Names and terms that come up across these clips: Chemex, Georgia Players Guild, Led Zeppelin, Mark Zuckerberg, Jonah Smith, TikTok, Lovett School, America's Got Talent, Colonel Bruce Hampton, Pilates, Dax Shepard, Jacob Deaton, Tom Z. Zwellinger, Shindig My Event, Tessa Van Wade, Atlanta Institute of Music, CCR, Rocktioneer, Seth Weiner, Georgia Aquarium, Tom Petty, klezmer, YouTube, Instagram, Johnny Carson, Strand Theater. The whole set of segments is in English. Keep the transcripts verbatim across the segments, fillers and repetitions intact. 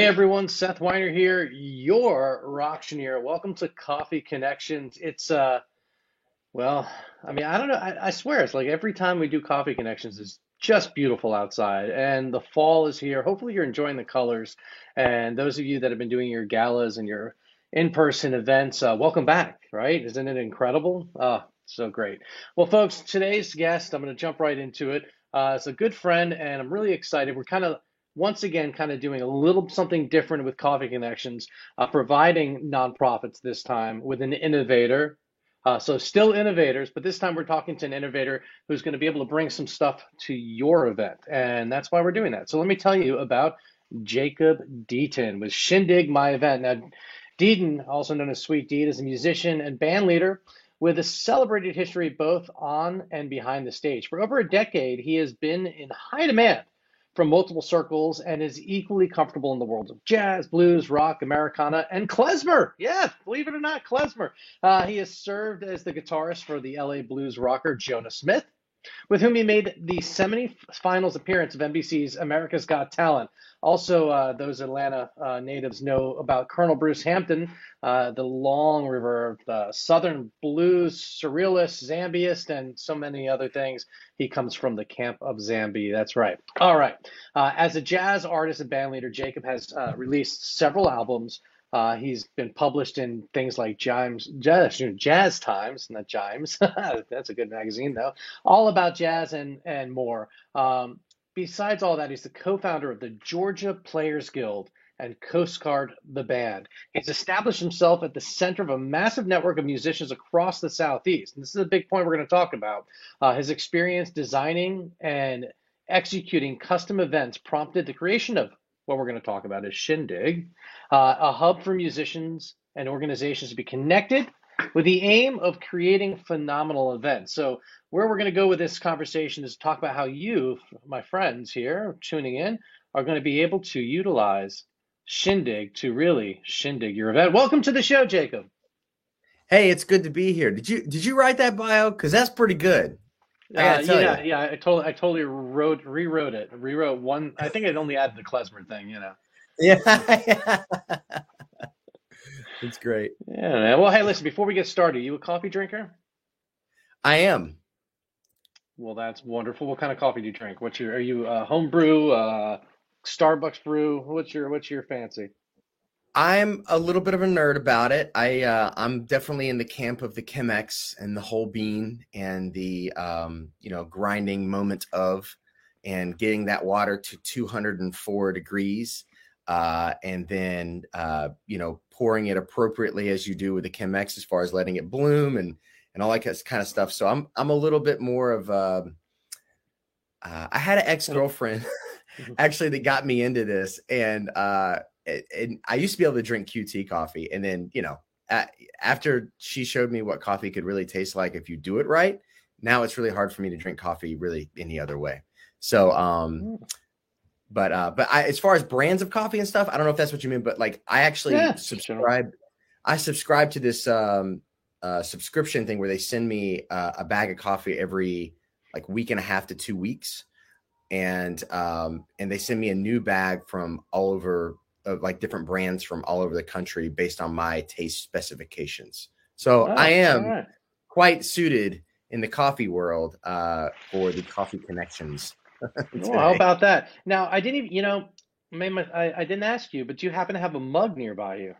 Hey everyone, Seth Weiner here, your Rocktioneer. Welcome to Coffee Connections. It's, uh, well, I mean, I don't know. I, I swear it's like every time we do Coffee Connections, it's just beautiful outside and the fall is here. Hopefully you're enjoying the colors. And those of you that have been doing your galas and your in-person events, uh, welcome back, right? Isn't it incredible? Oh, so great. Well, folks, today's guest, I'm going to jump right into it. Uh, it's a good friend and I'm really excited. We're kind of Once again, kind of doing a little something different with Coffee Connections, uh, providing nonprofits this time with an innovator. Uh, so still innovators, but this time we're talking to an innovator who's going to be able to bring some stuff to your event. And that's why we're doing that. So let me tell you about Jacob Deaton with Shindig My Event. Now, Deaton, also known as Sweet Deed, is a musician and band leader with a celebrated history both on and behind the stage. For over a decade, he has been in high demand from multiple circles and is equally comfortable in the world of jazz, blues, rock, Americana, and klezmer. Yeah, believe it or not, klezmer. Uh, he has served as the guitarist for the L A blues rocker Jonah Smith, with whom he made the semifinals appearance of N B C's America's Got Talent. Also, uh, those Atlanta uh, natives know about Colonel Bruce Hampton, uh, the long river, uh, Southern blues, surrealist, Zambiist, and so many other things. He comes from the camp of Zambia. That's right. All right. Uh, as a jazz artist and band leader, Jacob has uh, released several albums. Uh, he's been published in things like Jimes, Jazz, Jazz Times, not Jimes. That's a good magazine, though. All About Jazz and, and more. Um, besides all that, he's the co-founder of the Georgia Players Guild and Coast Guard the Band. He's established himself at the center of a massive network of musicians across the Southeast. And this is a big point we're going to talk about. Uh, his experience designing and executing custom events prompted the creation of what we're going to talk about is Shindig, uh, a hub for musicians and organizations to be connected with the aim of creating phenomenal events. So where we're going to go with this conversation is talk about how you, my friends here tuning in, are going to be able to utilize Shindig to really Shindig your event. Welcome to the show, Jacob. Hey, it's good to be here. Did you did you write that bio? Because that's pretty good. Uh, yeah, you. yeah, I totally, I totally wrote, rewrote it, rewrote one. I think I'd only added the klezmer thing, you know. Yeah, it's great. Yeah, man. Well, hey, listen. Before we get started, are you a coffee drinker? I am. Well, that's wonderful. What kind of coffee do you drink? What's your? Are you uh, home brew, uh, Starbucks brew? What's your? What's your fancy? I'm a little bit of a nerd about it. I, uh, I'm definitely in the camp of the Chemex and the whole bean and the, um, you know, grinding moment of and getting that water to two hundred four degrees. Uh, and then, uh, you know, pouring it appropriately as you do with the Chemex as far as letting it bloom and, and all that kind of stuff. So I'm, I'm a little bit more of a, uh, I had an ex-girlfriend actually that got me into this and, uh, and I used to be able to drink Q T coffee. And then, you know, after she showed me what coffee could really taste like if you do it right, now it's really hard for me to drink coffee really any other way. So, um, but, uh, but I, as far as brands of coffee and stuff, I don't know if that's what you mean, but like, I actually yeah, subscribe, sure. I subscribe to this, um, uh, subscription thing where they send me uh, a bag of coffee every like week and a half to two weeks. And, um, and they send me a new bag from all over of like different brands from all over the country based on my taste specifications. So oh, I am right. quite suited in the coffee world uh, for the Coffee Connections. Well, how about that? Now I didn't even, you know, I, I didn't ask you, but do you happen to have a mug nearby you?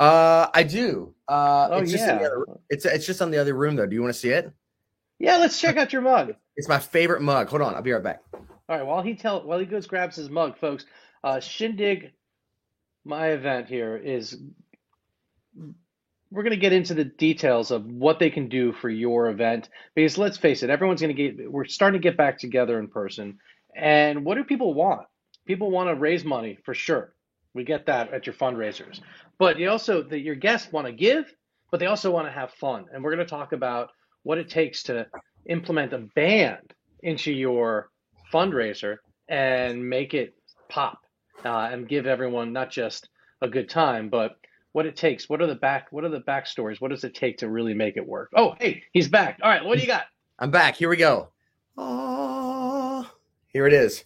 Uh, I do. Uh, oh, it's, just yeah. other, it's, it's just on the other room though. Do you want to see it? Yeah. Let's check out your mug. It's my favorite mug. Hold on. I'll be right back. All right. While he tell, while he goes, grabs his mug, folks, uh, Shindig, My Event here is we're going to get into the details of what they can do for your event, because let's face it, everyone's going to get, we're starting to get back together in person. And what do people want? People want to raise money for sure. We get that at your fundraisers, but you also, that your guests want to give, but they also want to have fun. And we're going to talk about what it takes to implement a band into your fundraiser and make it pop. Uh, and give everyone not just a good time, but what it takes. What are the back? What are the backstories? What does it take to really make it work? Oh, hey, he's back. All right, what do you got? I'm back. Here we go. Oh, here it is.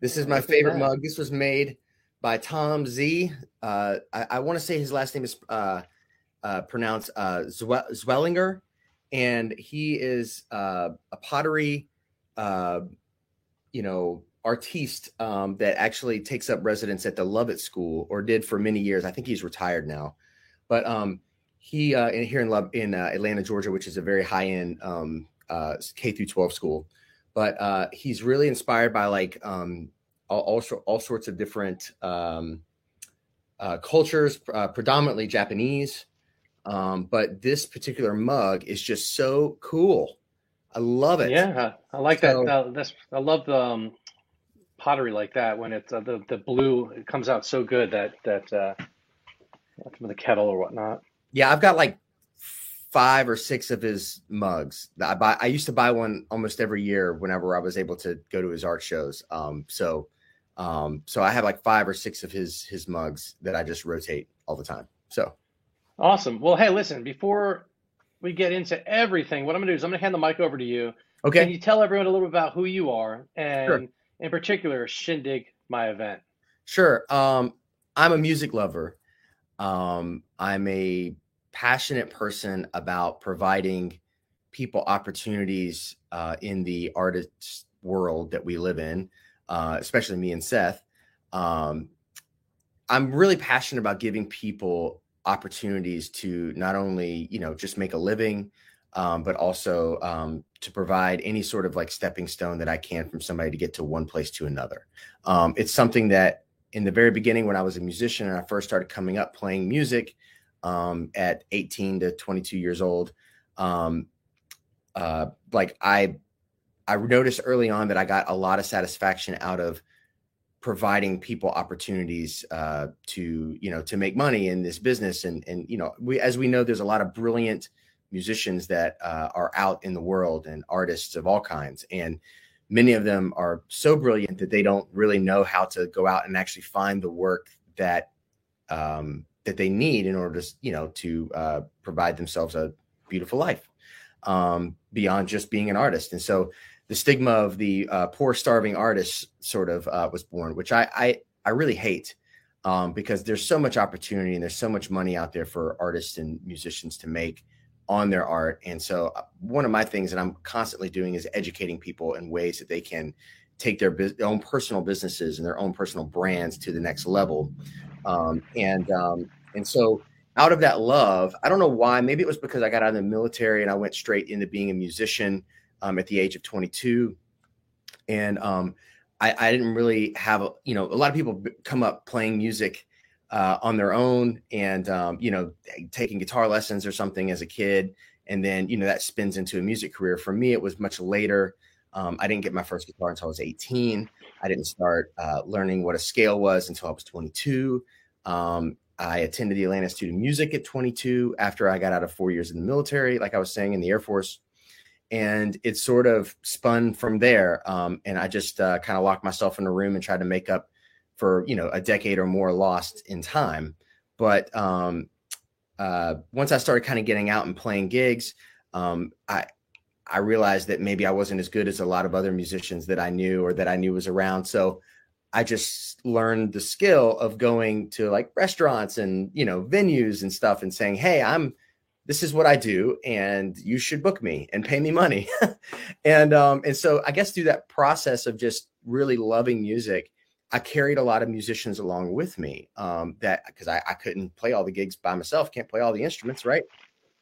This is my favorite mug. This was made by Tom Z. Uh, I, I want to say his last name is uh, uh, pronounced uh, Zwellinger, and he is uh, a pottery, uh, you know, artiste um, that actually takes up residence at the Lovett School, or did for many years. I think he's retired now, but um, he uh, in, here in Love in uh, Atlanta, Georgia, which is a very high end um, uh, K through twelve school. But uh, he's really inspired by like um, all, all all sorts of different um, uh, cultures, uh, predominantly Japanese. Um, but this particular mug is just so cool. I love it. Yeah, I like so, that. Uh, that's I love the um, pottery like that when it's uh, the the blue. It comes out so good that that uh, from the kettle or whatnot. Yeah, I've got like five or six of his mugs. I buy, I used to buy one almost every year whenever I was able to go to his art shows. Um, so, um, so I have like five or six of his, his mugs that I just rotate all the time. So. Awesome. Well, hey, listen, before we get into everything, what I'm gonna do is I'm gonna hand the mic over to you. Okay. Can you tell everyone a little bit about who you are, and sure. in particular, Shindig My Event? Sure. Um, I'm a music lover. Um, I'm a passionate person about providing people opportunities uh, in the artist world that we live in, uh, especially me and Seth. Um, I'm really passionate about giving people opportunities to not only, you know, just make a living, um, but also um, to provide any sort of like stepping stone that I can from somebody to get to one place to another. Um, it's something that in the very beginning, when I was a musician and I first started coming up playing music, Um, at eighteen to twenty-two years old, um, uh, like I, I noticed early on that I got a lot of satisfaction out of providing people opportunities uh, to, you know, to make money in this business. And, and, you know, we, as we know, there's a lot of brilliant musicians that uh, are out in the world, and artists of all kinds. And many of them are so brilliant that they don't really know how to go out and actually find the work that, um, that they need in order to, you know, to uh, provide themselves a beautiful life um, beyond just being an artist. And so the stigma of the uh, poor starving artist sort of uh, was born, which I, I, I really hate um, because there's so much opportunity and there's so much money out there for artists and musicians to make on their art. And so one of my things that I'm constantly doing is educating people in ways that they can take their, bu- their own personal businesses and their own personal brands to the next level. Um, and, um, and so out of that love, I don't know why, maybe it was because I got out of the military and I went straight into being a musician, um, at the age of twenty-two. And, um, I, I didn't really have, a, you know, a lot of people come up playing music, uh, on their own and, um, you know, taking guitar lessons or something as a kid. And then, you know, that spins into a music career. For me, it was much later. Um, I didn't get my first guitar until I was eighteen. I didn't start uh, learning what a scale was until I was twenty-two. Um, I attended the Atlanta Institute of Music at twenty-two after I got out of four years in the military, like I was saying, in the Air Force. And it sort of spun from there. Um, and I just uh, kind of locked myself in a room and tried to make up for, you know, a decade or more lost in time. But um, uh, once I started kind of getting out and playing gigs, um, I I realized that maybe I wasn't as good as a lot of other musicians that I knew or that I knew was around. So I just learned the skill of going to like restaurants and, you know, venues and stuff and saying, hey, I'm, this is what I do and you should book me and pay me money. and, um, and so I guess through that process of just really loving music, I carried a lot of musicians along with me, um, that, cause I, I couldn't play all the gigs by myself, can't play all the instruments. Right.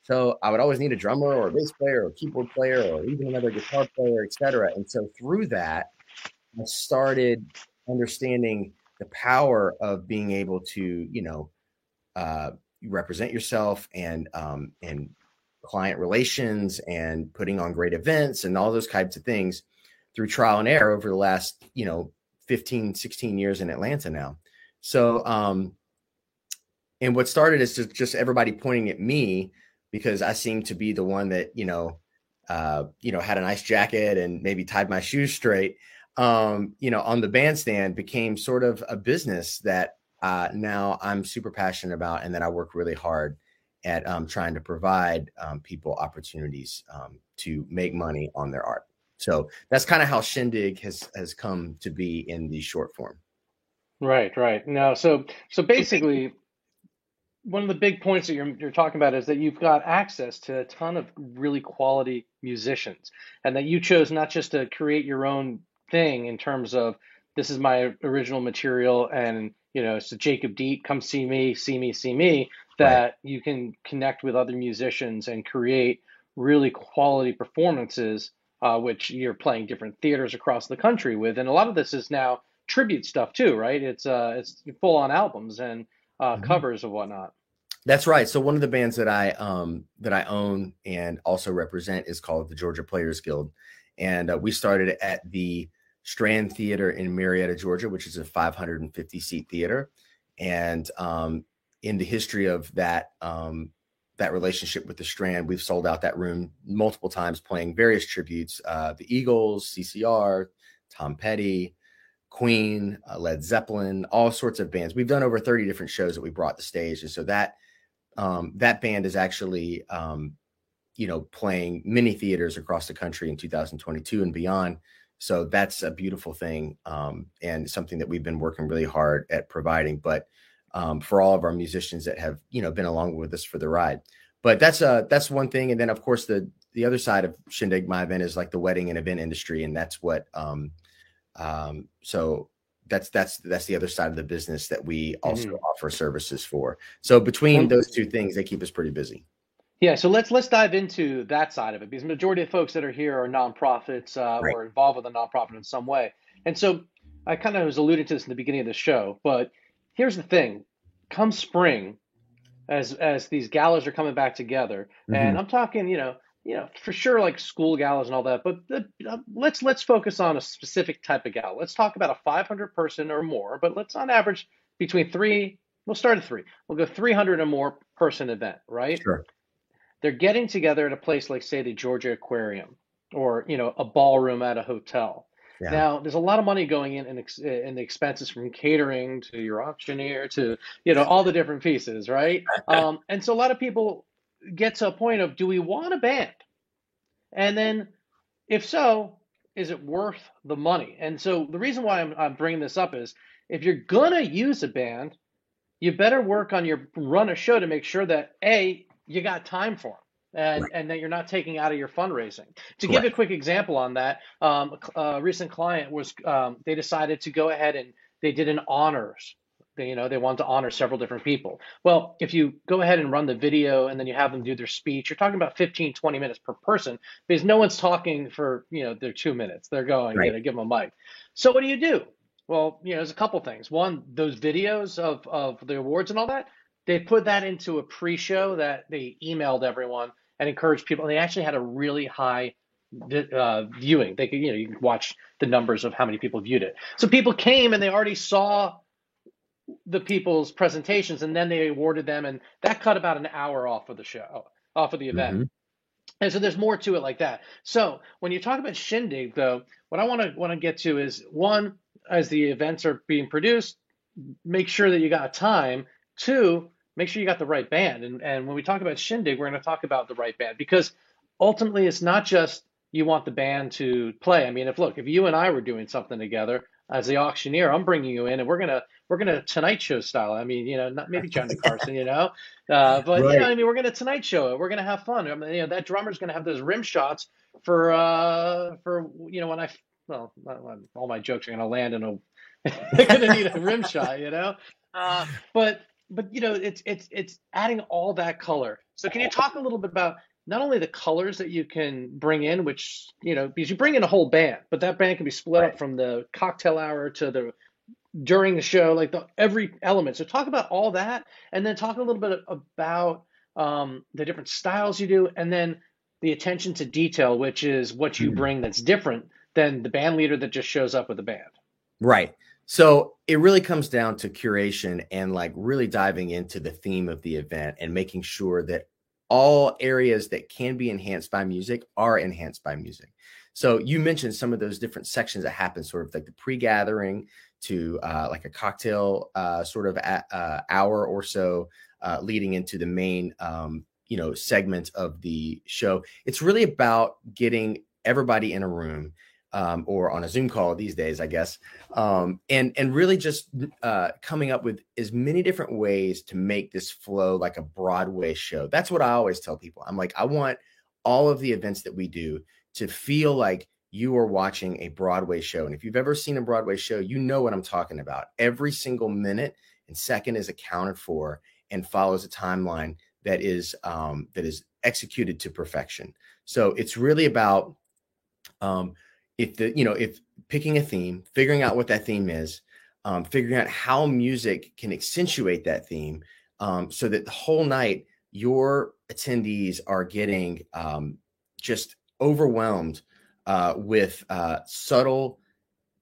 So I would always need a drummer or a bass player or a keyboard player or even another guitar player, et cetera. And so through that, I started understanding the power of being able to, you know, uh, represent yourself and um, and client relations and putting on great events and all those types of things through trial and error over the last, you know, fifteen, sixteen years in Atlanta now. So um, and what started is just, just everybody pointing at me, because I seemed to be the one that, you know, uh, you know, had a nice jacket and maybe tied my shoes straight, um, you know, on the bandstand, became sort of a business that uh, now I'm super passionate about and that I work really hard at um, trying to provide um, people opportunities um, to make money on their art. So that's kind of how Shindig has has come to be in the short form. Right, right. No, so so basically, one of the big points that you're you're talking about is that you've got access to a ton of really quality musicians, and that you chose not just to create your own thing in terms of this is my original material, and you know, it's a Jacob Deaton, come see me, see me, see me. That right. You can connect with other musicians and create really quality performances, uh, which you're playing different theaters across the country with, and a lot of this is now tribute stuff too, right? It's uh, it's full on albums and uh, mm-hmm. covers and whatnot. That's right. So one of the bands that I um, that I own and also represent is called the Georgia Players Guild, and uh, we started at the Strand Theater in Marietta, Georgia, which is a five hundred fifty seat theater. And um, in the history of that um, that relationship with the Strand, we've sold out that room multiple times playing various tributes: uh, the Eagles, C C R, Tom Petty, Queen, uh, Led Zeppelin, all sorts of bands. We've done over thirty different shows that we brought to stage, and so that um, that band is actually um, you know playing many theaters across the country in two thousand twenty-two and beyond. So that's a beautiful thing, um, and something that we've been working really hard at providing. But um, for all of our musicians that have, you know, been along with us for the ride. But that's uh that's one thing. And then of course the the other side of Shindig My Event is like the wedding and event industry, and that's what. Um, um, so that's that's that's the other side of the business that we also mm-hmm. offer services for. So between those two things, they keep us pretty busy. Yeah, so let's let's dive into that side of it, because the majority of folks that are here are nonprofits uh, right. or involved with a nonprofit in some way. And so I kind of was alluding to this in the beginning of the show, but here's the thing. Come spring, as as these galas are coming back together, mm-hmm. and I'm talking, you know, you know, for sure like school galas and all that, but the, uh, let's let's focus on a specific type of gala. Let's talk about a five hundred person or more, but let's on average between three, we'll start at three. We'll go three hundred or more person event, right? Sure. They're getting together at a place like, say, the Georgia Aquarium, or you know, a ballroom at a hotel. Yeah. Now, there's a lot of money going in, in in the expenses from catering to your auctioneer to you know all the different pieces, right? um, and so a lot of people get to a point of, do we want a band? And then, if so, is it worth the money? And so the reason why I'm, I'm bringing this up is, if you're gonna use a band, you better work on your run a show to make sure that a you got time for them, and, right. and that you're not taking out of your fundraising. To Correct. Give a quick example on that, um, a, a recent client was, um, they decided to go ahead and they did an honors. They, you know, they wanted to honor several different people. Well, if you go ahead and run the video and then you have them do their speech, you're talking about fifteen, twenty minutes per person, because no one's talking for, you know, their two minutes. They're going, right. you know, give them a mic. So what do you do? Well, you know, there's a couple things. One, those videos of, of the awards and all that, they put that into a pre-show that they emailed everyone and encouraged people. And they actually had a really high uh, viewing. They could, you know, you could watch the numbers of how many people viewed it. So people came and they already saw the people's presentations, and then they awarded them. And that cut about an hour off of the show, off of the event. Mm-hmm. And so there's more to it like that. So when you talk about Shindig, though, what I want to want to get to is, one, as the events are being produced, make sure that you got time. Two, make sure you got the right band. And, and when we talk about Shindig, we're going to talk about the right band, because ultimately it's not just you want the band to play. I mean, if look, if you and I were doing something together as the auctioneer, I'm bringing you in and we're going to, we're going to Tonight Show style. I mean, you know, not maybe Johnny Carson, you know, uh, but right. you know, I mean, we're going to Tonight Show it. We're going to have fun. I mean, you know, that drummer's going to have those rim shots for, uh, for, you know, when I, well, when all my jokes are going to land in a, they're going to need a rim shot, you know? Uh, but, But, you know, it's it's it's adding all that color. So can you talk a little bit about not only the colors that you can bring in, which, you know, because you bring in a whole band, but that band can be split right. up from the cocktail hour to the during the show, like the every element. So talk about all that, and then talk a little bit about um, the different styles you do, and then the attention to detail, which is what you bring that's different than the band leader that just shows up with a band. Right. So it really comes down to curation and like really diving into the theme of the event and making sure that all areas that can be enhanced by music are enhanced by music. So you mentioned some of those different sections that happen, sort of like the pre-gathering to uh, like a cocktail uh, sort of a, uh, hour or so uh, leading into the main, um, you know, segment of the show. It's really about getting everybody in a room um, or on a Zoom call these days, I guess, um, and and really just uh, coming up with as many different ways to make this flow like a Broadway show. That's what I always tell people. I'm like, I want all of the events that we do to feel like you are watching a Broadway show. And if you've ever seen a Broadway show, you know what I'm talking about. Every single minute and second is accounted for and follows a timeline that is um, that is executed to perfection. So it's really about um, if the you know if picking a theme, figuring out what that theme is, um, figuring out how music can accentuate that theme, um, so that the whole night your attendees are getting um, just overwhelmed uh, with uh, subtle,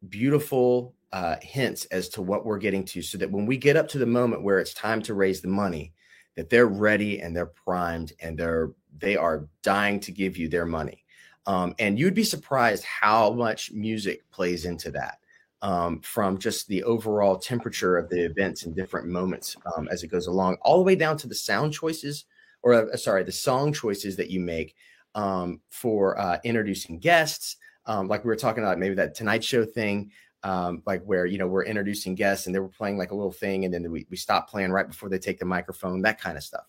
beautiful uh, hints as to what we're getting to, so that when we get up to the moment where it's time to raise the money, that they're ready and they're primed and they're they are dying to give you their money. Um, and you'd be surprised how much music plays into that, um, from just the overall temperature of the events and different moments um, as it goes along, all the way down to the sound choices or uh, sorry, the song choices that you make um, for uh, introducing guests. Um, like we were talking about, maybe that Tonight Show thing. Um, like where, you know, we're introducing guests and they were playing like a little thing, and then we, we stop playing right before they take the microphone, that kind of stuff.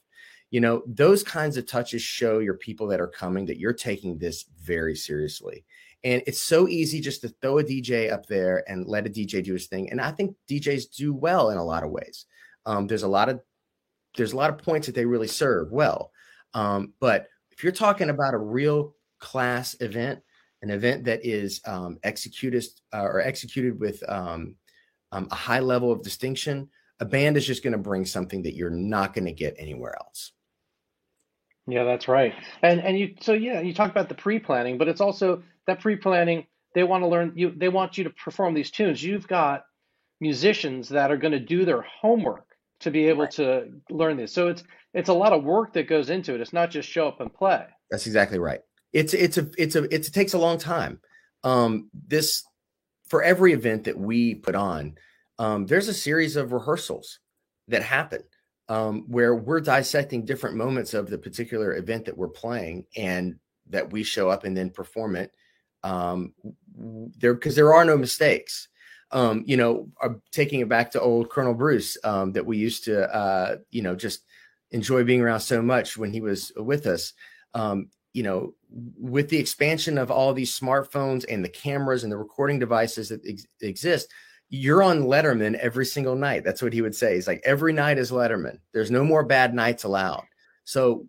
You know, those kinds of touches show your people that are coming that you're taking this very seriously. And it's so easy just to throw a D J up there and let a D J do his thing. And I think D Js do well in a lot of ways. Um, there's a lot of, there's a lot of points that they really serve well. Um, but if you're talking about a real class event, an event that is um, executed uh, or executed with um, um, a high level of distinction, a band is just going to bring something that you're not going to get anywhere else. Yeah, that's right. And and you so yeah, you talk about the pre-planning, but it's also that pre-planning. They want to learn you. They want you to perform these tunes. You've got musicians that are going to do their homework to be able right. to learn this. So it's it's a lot of work that goes into it. It's not just show up and play. That's exactly right. It's, it's a, it's a, it's, it takes a long time. Um, this for every event that we put on, um, there's a series of rehearsals that happen, um, where we're dissecting different moments of the particular event that we're playing and that we show up and then perform it. Um, there, cause there are no mistakes. Um, you know, uh, taking it back to old Colonel Bruce, um, that we used to, uh, you know, just enjoy being around so much when he was with us. Um, you know, with the expansion of all these smartphones and the cameras and the recording devices that ex- exist, you're on Letterman every single night. That's what he would say. He's like, every night is Letterman. There's no more bad nights allowed. So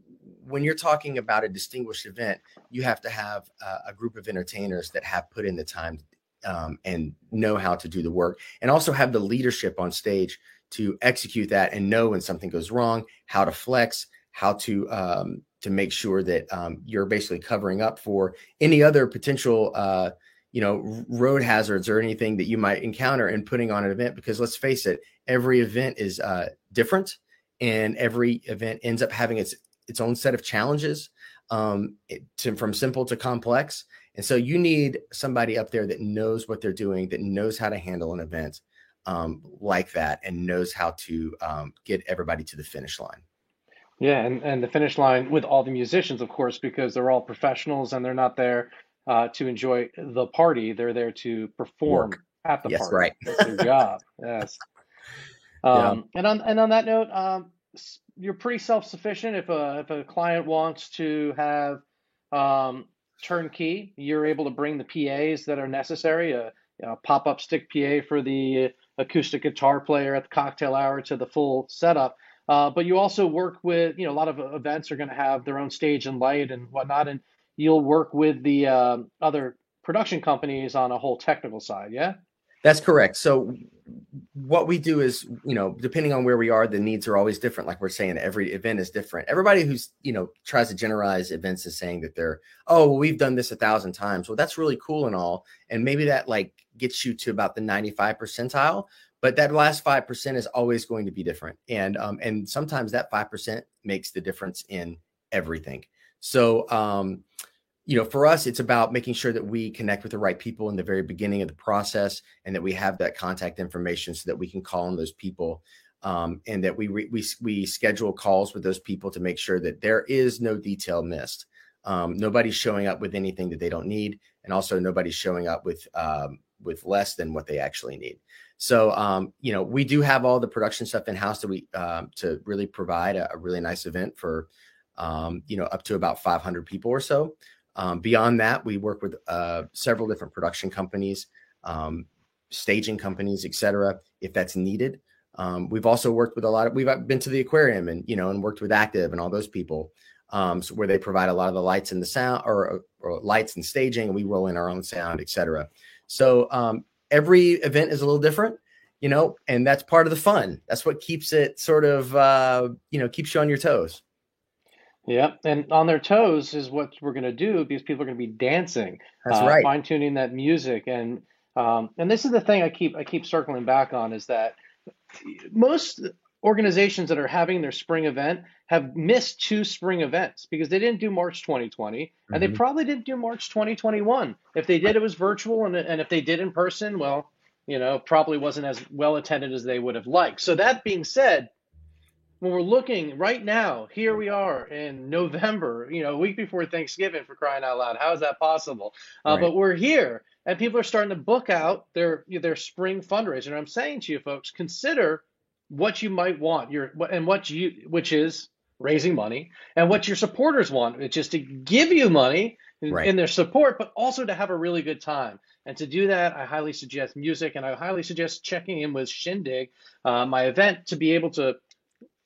when you're talking about a distinguished event, you have to have uh, a group of entertainers that have put in the time um, and know how to do the work, and also have the leadership on stage to execute that and know when something goes wrong, how to flex, how to, um, to make sure that um, you're basically covering up for any other potential, uh, you know, road hazards or anything that you might encounter in putting on an event. Because let's face it, every event is uh, different, and every event ends up having its its own set of challenges, um, it, to, from simple to complex. And so you need somebody up there that knows what they're doing, that knows how to handle an event um, like that, and knows how to um, get everybody to the finish line. Yeah, and, and the finish line with all the musicians, of course, because they're all professionals and they're not there uh, to enjoy the party. They're there to perform Work. at the yes, party. That's right. That's their job. Yes. Um, yeah. And on and on that note, um, you're pretty self-sufficient. If a if a client wants to have um, turnkey, you're able to bring the P As that are necessary. A, a pop-up stick P A for the acoustic guitar player at the cocktail hour to the full setup. Uh, but you also work with, you know, a lot of events are going to have their own stage and light and whatnot, and you'll work with the uh, other production companies on a whole technical side. Yeah, that's correct. So what we do is, you know, depending on where we are, the needs are always different. Like we're saying, every event is different. Everybody who's, you know, tries to generalize events is saying that they're, oh, well, we've done this a thousand times. Well, that's really cool and all. And maybe that like gets you to about the ninety-five percentile. But that last five percent is always going to be different. And um, and sometimes that five percent makes the difference in everything. So, um, you know, for us, it's about making sure that we connect with the right people in the very beginning of the process, and that we have that contact information so that we can call on those people, um, and that we, re- we, we schedule calls with those people to make sure that there is no detail missed. Um, nobody's showing up with anything that they don't need. and also nobody's showing up with um, with less than what they actually need. So, um, you know, we do have all the production stuff in house that we um, to really provide a, a really nice event for, um, you know, up to about five hundred people or so. Um, beyond that, we work with uh, several different production companies, um, staging companies, et cetera, if that's needed. Um, we've also worked with a lot of, we've been to the aquarium and, you know, and worked with Active and all those people, um, so where they provide a lot of the lights and the sound or, or lights and staging, and we roll in our own sound, et cetera. So um, every event is a little different, you know, and that's part of the fun. That's what keeps it sort of, uh, you know, keeps you on your toes. Yeah. And on their toes is what we're going to do, because people are going to be dancing, that's uh, right. fine tuning that music. And, um, and this is the thing I keep, I keep circling back on, is that most organizations that are having their spring event have missed two spring events because they didn't do March twenty twenty, and mm-hmm. they probably didn't do March twenty twenty-one. If they did, it was virtual. And, and if they did in person, well, you know, probably wasn't as well attended as they would have liked. So that being said, when we're looking right now, here we are in November, you know, a week before Thanksgiving, for crying out loud. How is that possible? Uh, right. But we're here, and people are starting to book out their their spring fundraiser. And I'm saying to you folks, consider what you might want, your and what you which is raising money, and what your supporters want, which is to give you money right. in their support, but also to have a really good time. And to do that, I highly suggest music, and I highly suggest checking in with Shindig, uh, my event, to be able to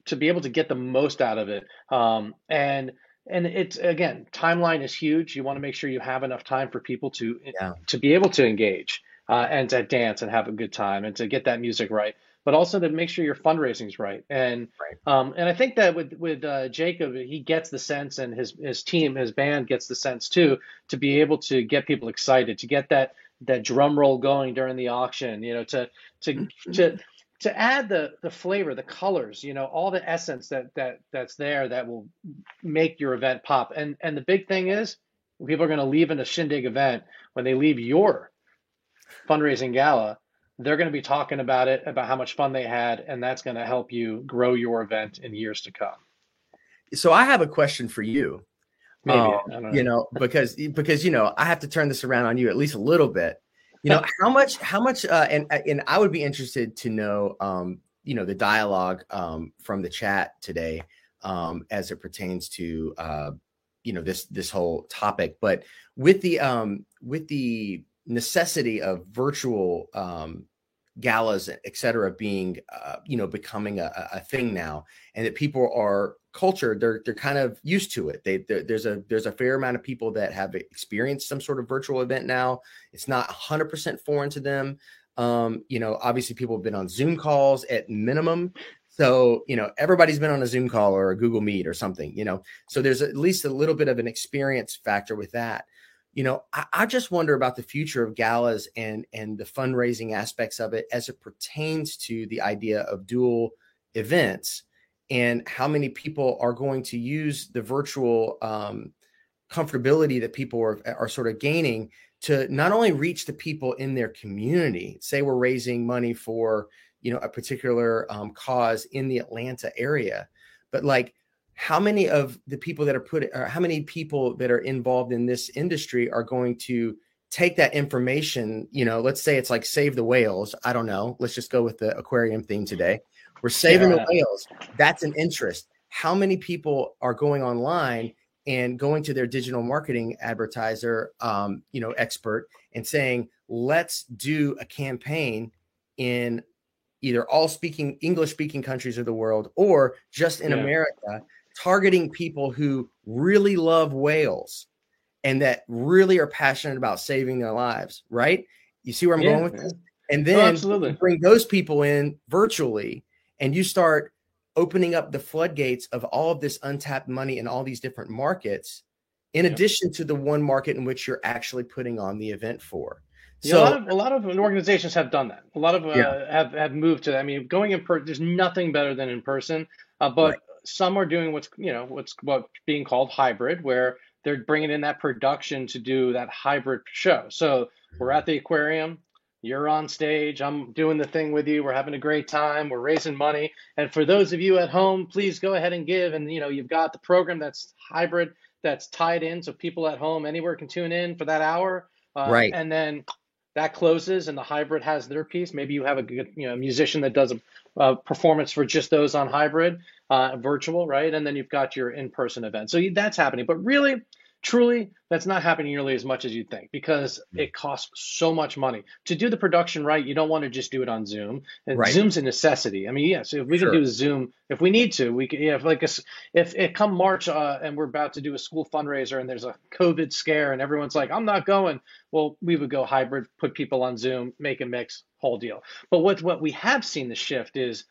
to be able to get the most out of it. Um, and and it's, again, timeline is huge. You want to make sure you have enough time for people to yeah. to be able to engage uh, and to dance and have a good time and to get that music right, but also to make sure your fundraising is right. And right. Um, and I think that with with uh, Jacob, he gets the sense, and his his team, his band gets the sense too, to be able to get people excited, to get that that drum roll going during the auction, you know, to to to. to add the the flavor, the colors, you know, all the essence that that that's there that will make your event pop. And and the big thing is, people are going to leave in a Shindig event, when they leave your fundraising gala, they're going to be talking about it, about how much fun they had, and that's going to help you grow your event in years to come. So I have a question for you. Maybe, um, I don't know. You know, because because you know, I have to turn this around on you at least a little bit. You know, how much, how much, uh, and, and I would be interested to know, um, you know, the dialogue um, from the chat today um, as it pertains to, uh, you know, this, this whole topic, but with the, um, with the necessity of virtual um, galas, et cetera, being, uh, you know, becoming a, a thing now, and that people are cultured, they're, they're kind of used to it. They, there's a, there's a fair amount of people that have experienced some sort of virtual event now. It's not a hundred percent foreign to them. Um, you know, obviously people have been on Zoom calls at minimum. So, you know, everybody's been on a Zoom call or a Google Meet or something, you know, so there's at least a little bit of an experience factor with that. You know, I, I just wonder about the future of galas and, and the fundraising aspects of it as it pertains to the idea of dual events, and how many people are going to use the virtual um, comfortability that people are, are sort of gaining to not only reach the people in their community. Say we're raising money for, you know, a particular um, cause in the Atlanta area, but like how many of the people that are put, or how many people that are involved in this industry are going to take that information, you know, let's say it's like Save the Whales. I don't know. Let's just go with the aquarium theme today. We're saving yeah. the whales. That's an interest. How many people are going online and going to their digital marketing advertiser, um, you know, expert, and saying, let's do a campaign in either all speaking English speaking countries of the world, or just in yeah. America, targeting people who really love whales and that really are passionate about saving their lives. Right. You see where I'm yeah. going with this? And then oh, you bring those people in virtually, and you start opening up the floodgates of all of this untapped money in all these different markets, in yep. addition to the one market in which you're actually putting on the event for. So yeah, a, lot of, a lot of organizations have done that. A lot of uh, yeah. have, have moved to that. I mean, going in person, there's nothing better than in person, uh, but right. some are doing what's, you know, what's what being called hybrid, where they're bringing in that production to do that hybrid show. So we're at the aquarium. You're on stage. I'm doing the thing with you. We're having a great time. We're raising money. And for those of you at home, please go ahead and give. And, you know, you've got the program that's hybrid, that's tied in. So people at home anywhere can tune in for that hour. Um, right. And then that closes and the hybrid has their piece. Maybe you have a good, you know, musician that does a, a performance for just those on hybrid, uh, virtual, right? And then you've got your in-person event. So that's happening. But really, truly, that's not happening nearly as much as you'd think, because it costs so much money. To do the production right, you don't want to just do it on Zoom. And right. Zoom's a necessity. I mean, yes, yeah, so if we sure. can do Zoom, if we need to, we can, you know, if like a, if it come March uh, and we're about to do a school fundraiser and there's a COVID scare and everyone's like, I'm not going. Well, we would go hybrid, put people on Zoom, make a mix, whole deal. But what, what we have seen the shift is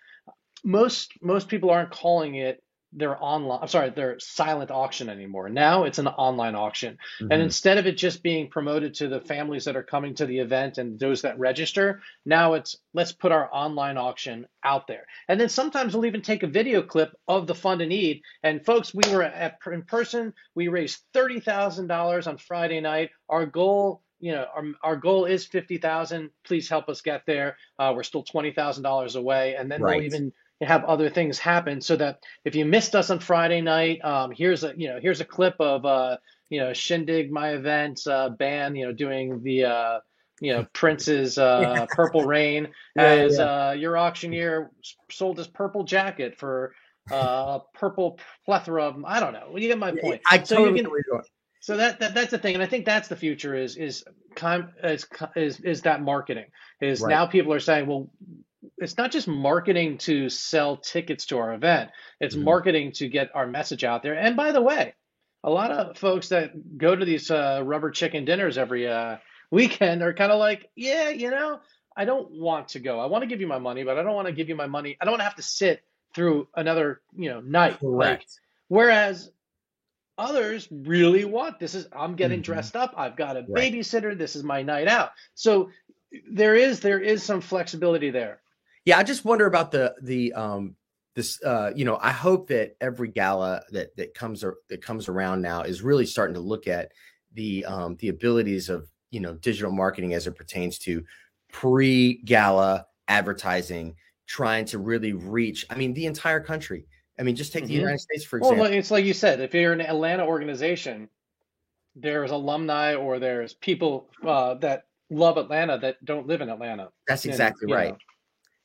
most most people aren't calling it They're online. I'm sorry, they're silent auction anymore. Now it's an online auction, mm-hmm. and instead of it just being promoted to the families that are coming to the event and those that register, now it's let's put our online auction out there. And then sometimes we'll even take a video clip of the fund and need. And folks, we were at, in person. We raised thirty thousand dollars on Friday night. Our goal. You know, our, our goal is fifty thousand. Please help us get there. Uh, we're still twenty thousand dollars away. And then right. we'll even have other things happen so that if you missed us on Friday night, um, here's a, you know, here's a clip of, uh, you know, Shindig My Event uh, band, you know, doing the, uh, you know, Prince's uh, yeah. Purple Rain yeah, as yeah. Uh, your auctioneer sold his purple jacket for uh, purple plethora of, I don't know. You get my point. I so totally you can, So that, that that's the thing, and I think that's the future is is is is, is that marketing is right. Now people are saying, well, it's not just marketing to sell tickets to our event; it's mm-hmm. marketing to get our message out there. And by the way, a lot of folks that go to these uh, rubber chicken dinners every uh, weekend are kind of like, yeah, you know, I don't want to go. I want to give you my money, but I don't want to give you my money. I don't want to have to sit through another you know night. Correct. Like, whereas others really want this is I'm getting mm-hmm. dressed up. I've got a right. babysitter. This is my night out. So there is there is some flexibility there. Yeah, I just wonder about the the um this uh you know I hope that every gala that that comes or that comes around now is really starting to look at the um the abilities of you know digital marketing as it pertains to pre-gala advertising, trying to really reach I mean the entire country. I mean, just take the mm-hmm. United States, for example. Well, it's like you said, if you're an Atlanta organization, there's alumni or there's people uh, that love Atlanta that don't live in Atlanta. That's exactly and, right. Know.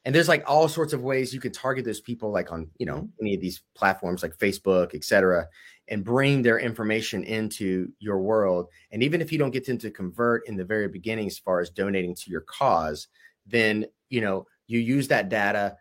And there's like all sorts of ways you can target those people, like on, you know, mm-hmm. any of these platforms like Facebook, et cetera, and bring their information into your world. And even if you don't get them to convert in the very beginning, as far as donating to your cause, then, you know, you use that data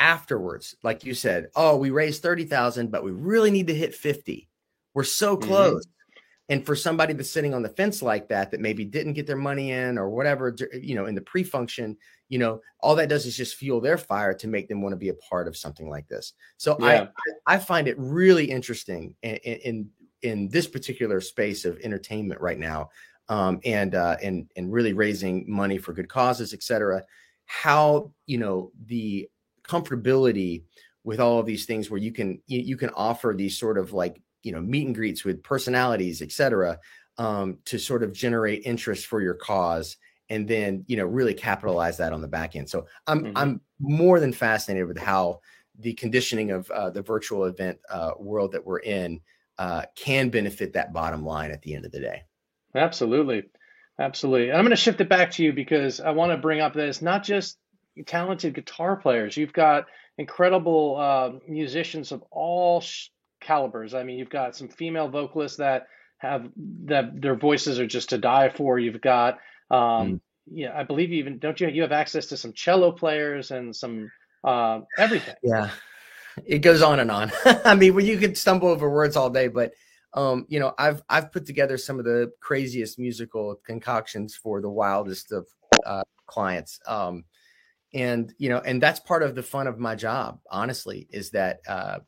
afterwards, like you said, oh, we raised thirty thousand, but we really need to hit fifty. We're so close. Mm-hmm. And for somebody that's sitting on the fence like that, that maybe didn't get their money in or whatever, you know, in the pre-function, you know, all that does is just fuel their fire to make them want to be a part of something like this. So yeah. I, I find it really interesting in, in, in this particular space of entertainment right now, um, and, uh, and, and really raising money for good causes, et cetera, how, you know, the comfortability with all of these things where you can, you, you can offer these sort of like, you know, meet and greets with personalities, et cetera, um, to sort of generate interest for your cause and then, you know, really capitalize that on the back end. So I'm, mm-hmm. I'm more than fascinated with how the conditioning of uh, the virtual event uh, world that we're in uh, can benefit that bottom line at the end of the day. Absolutely. Absolutely. And I'm going to shift it back to you because I want to bring up this, not just talented guitar players. You've got incredible uh, musicians of all sh- calibers. I mean, you've got some female vocalists that have that their voices are just to die for. You've got, um, mm. yeah, I believe you even don't you you have access to some cello players and some uh, everything. Yeah, it goes on and on. I mean, well, you could stumble over words all day, but um, you know, I've I've put together some of the craziest musical concoctions for the wildest of uh, clients. Um, And, you know, and that's part of the fun of my job, honestly, is that, uh,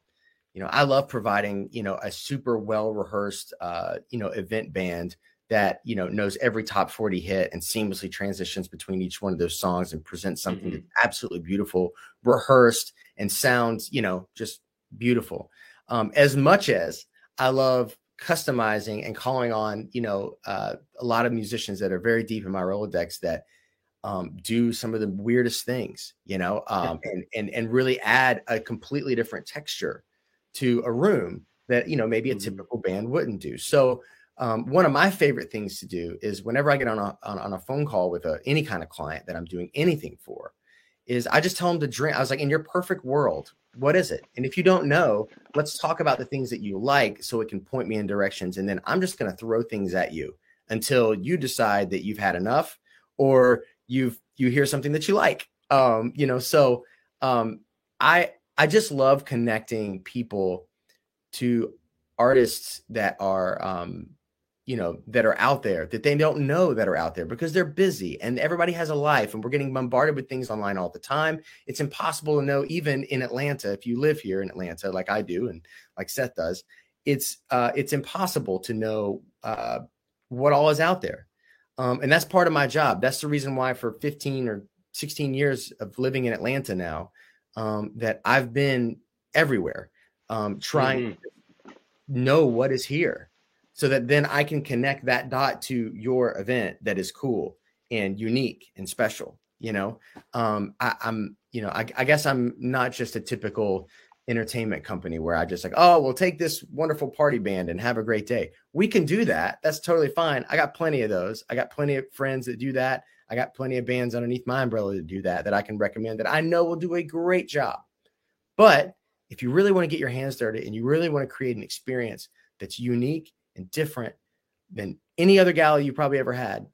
you know, I love providing, you know, a super well rehearsed, uh, you know, event band that, you know, knows every top forty hit and seamlessly transitions between each one of those songs and presents something mm-hmm. that's absolutely beautiful, rehearsed and sounds, you know, just beautiful. Um, as much as I love customizing and calling on, you know, uh, a lot of musicians that are very deep in my Rolodex that Um, do some of the weirdest things, you know, um, and and and really add a completely different texture to a room that, you know, maybe a typical band wouldn't do. So Um, one of my favorite things to do is whenever I get on a, on, on a phone call with a, any kind of client that I'm doing anything for, is I just tell them to dream. I was like, in your perfect world, what is it? And if you don't know, let's talk about the things that you like so it can point me in directions. And then I'm just going to throw things at you until you decide that you've had enough or you've, you hear something that you like. Um, you know, so um, I, I just love connecting people to artists that are, um, you know, that are out there that they don't know that are out there because they're busy and everybody has a life and we're getting bombarded with things online all the time. It's impossible to know, even in Atlanta, if you live here in Atlanta, like I do and like Seth does, it's uh, it's impossible to know uh, what all is out there. Um, and that's part of my job. That's the reason why for fifteen or sixteen years of living in Atlanta now um, that I've been everywhere um, trying mm-hmm. to know what is here. So that then I can connect that dot to your event that is cool and unique and special. You know, um, I, I'm, you know, I, I guess I'm not just a typical entertainment company where I just like, oh, we'll take this wonderful party band and have a great day. We can do that. That's totally fine. I got plenty of those. I got plenty of friends that do that. I got plenty of bands underneath my umbrella that do that, that I can recommend that I know will do a great job. But if you really want to get your hands dirty and you really want to create an experience that's unique and different than any other gala you probably ever had,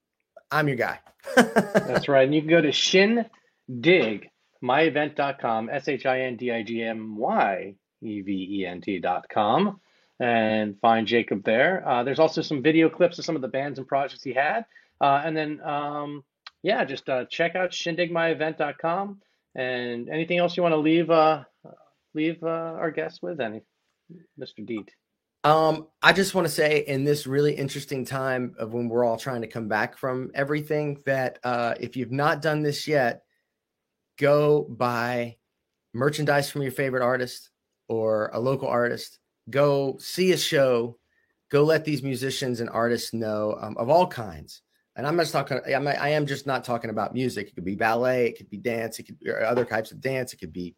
I'm your guy. That's right. And you can go to shindig my event dot com, S H I N D I G M Y E V E N T dot com, and find Jacob there. Uh, there's also some video clips of some of the bands and projects he had. Uh, and then, um, yeah, just uh, check out shindig my event dot com. And anything else you want to leave uh, leave uh, our guests with, any, Mister Deet? Um, I just want to say in this really interesting time of when we're all trying to come back from everything that uh, if you've not done this yet, go buy merchandise from your favorite artist or a local artist. Go see a show. Go let these musicians and artists know um, of all kinds. And I'm just talking. I'm not, I am just not talking about music. It could be ballet. It could be dance. It could be other types of dance. It could be,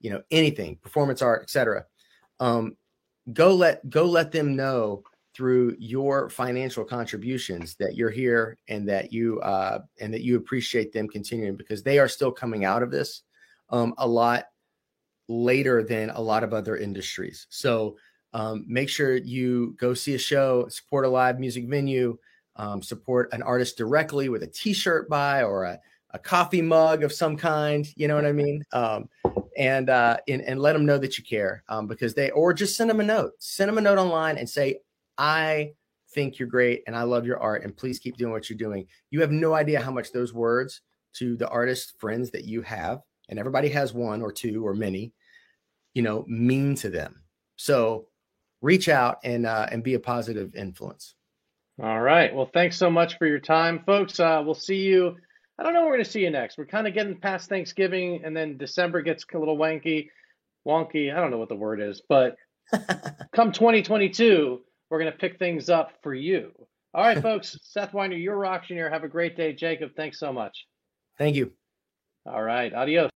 you know, anything, performance art, et cetera. Um, Go let go let them know through your financial contributions that you're here and that you uh, and that you appreciate them continuing, because they are still coming out of this um, a lot later than a lot of other industries. So um, make sure you go see a show, support a live music venue, um, support an artist directly with a T-shirt buy or a, a coffee mug of some kind. You know what I mean? Um, And, uh, and and let them know that you care um, because they, or just send them a note, send them a note online and say, I think you're great and I love your art and please keep doing what you're doing. You have no idea how much those words to the artist friends that you have, and everybody has one or two or many, you know, mean to them. So reach out and, uh, and be a positive influence. All right. Well, thanks so much for your time, folks. Uh, we'll see you. I don't know where we're going to see you next. We're kind of getting past Thanksgiving, and then December gets a little wanky, wonky. I don't know what the word is, but come twenty twenty-two, we're going to pick things up for you. All right, folks, Seth Weiner, you're Rocktioneer. Have a great day. Jacob, thanks so much. Thank you. All right. Adios.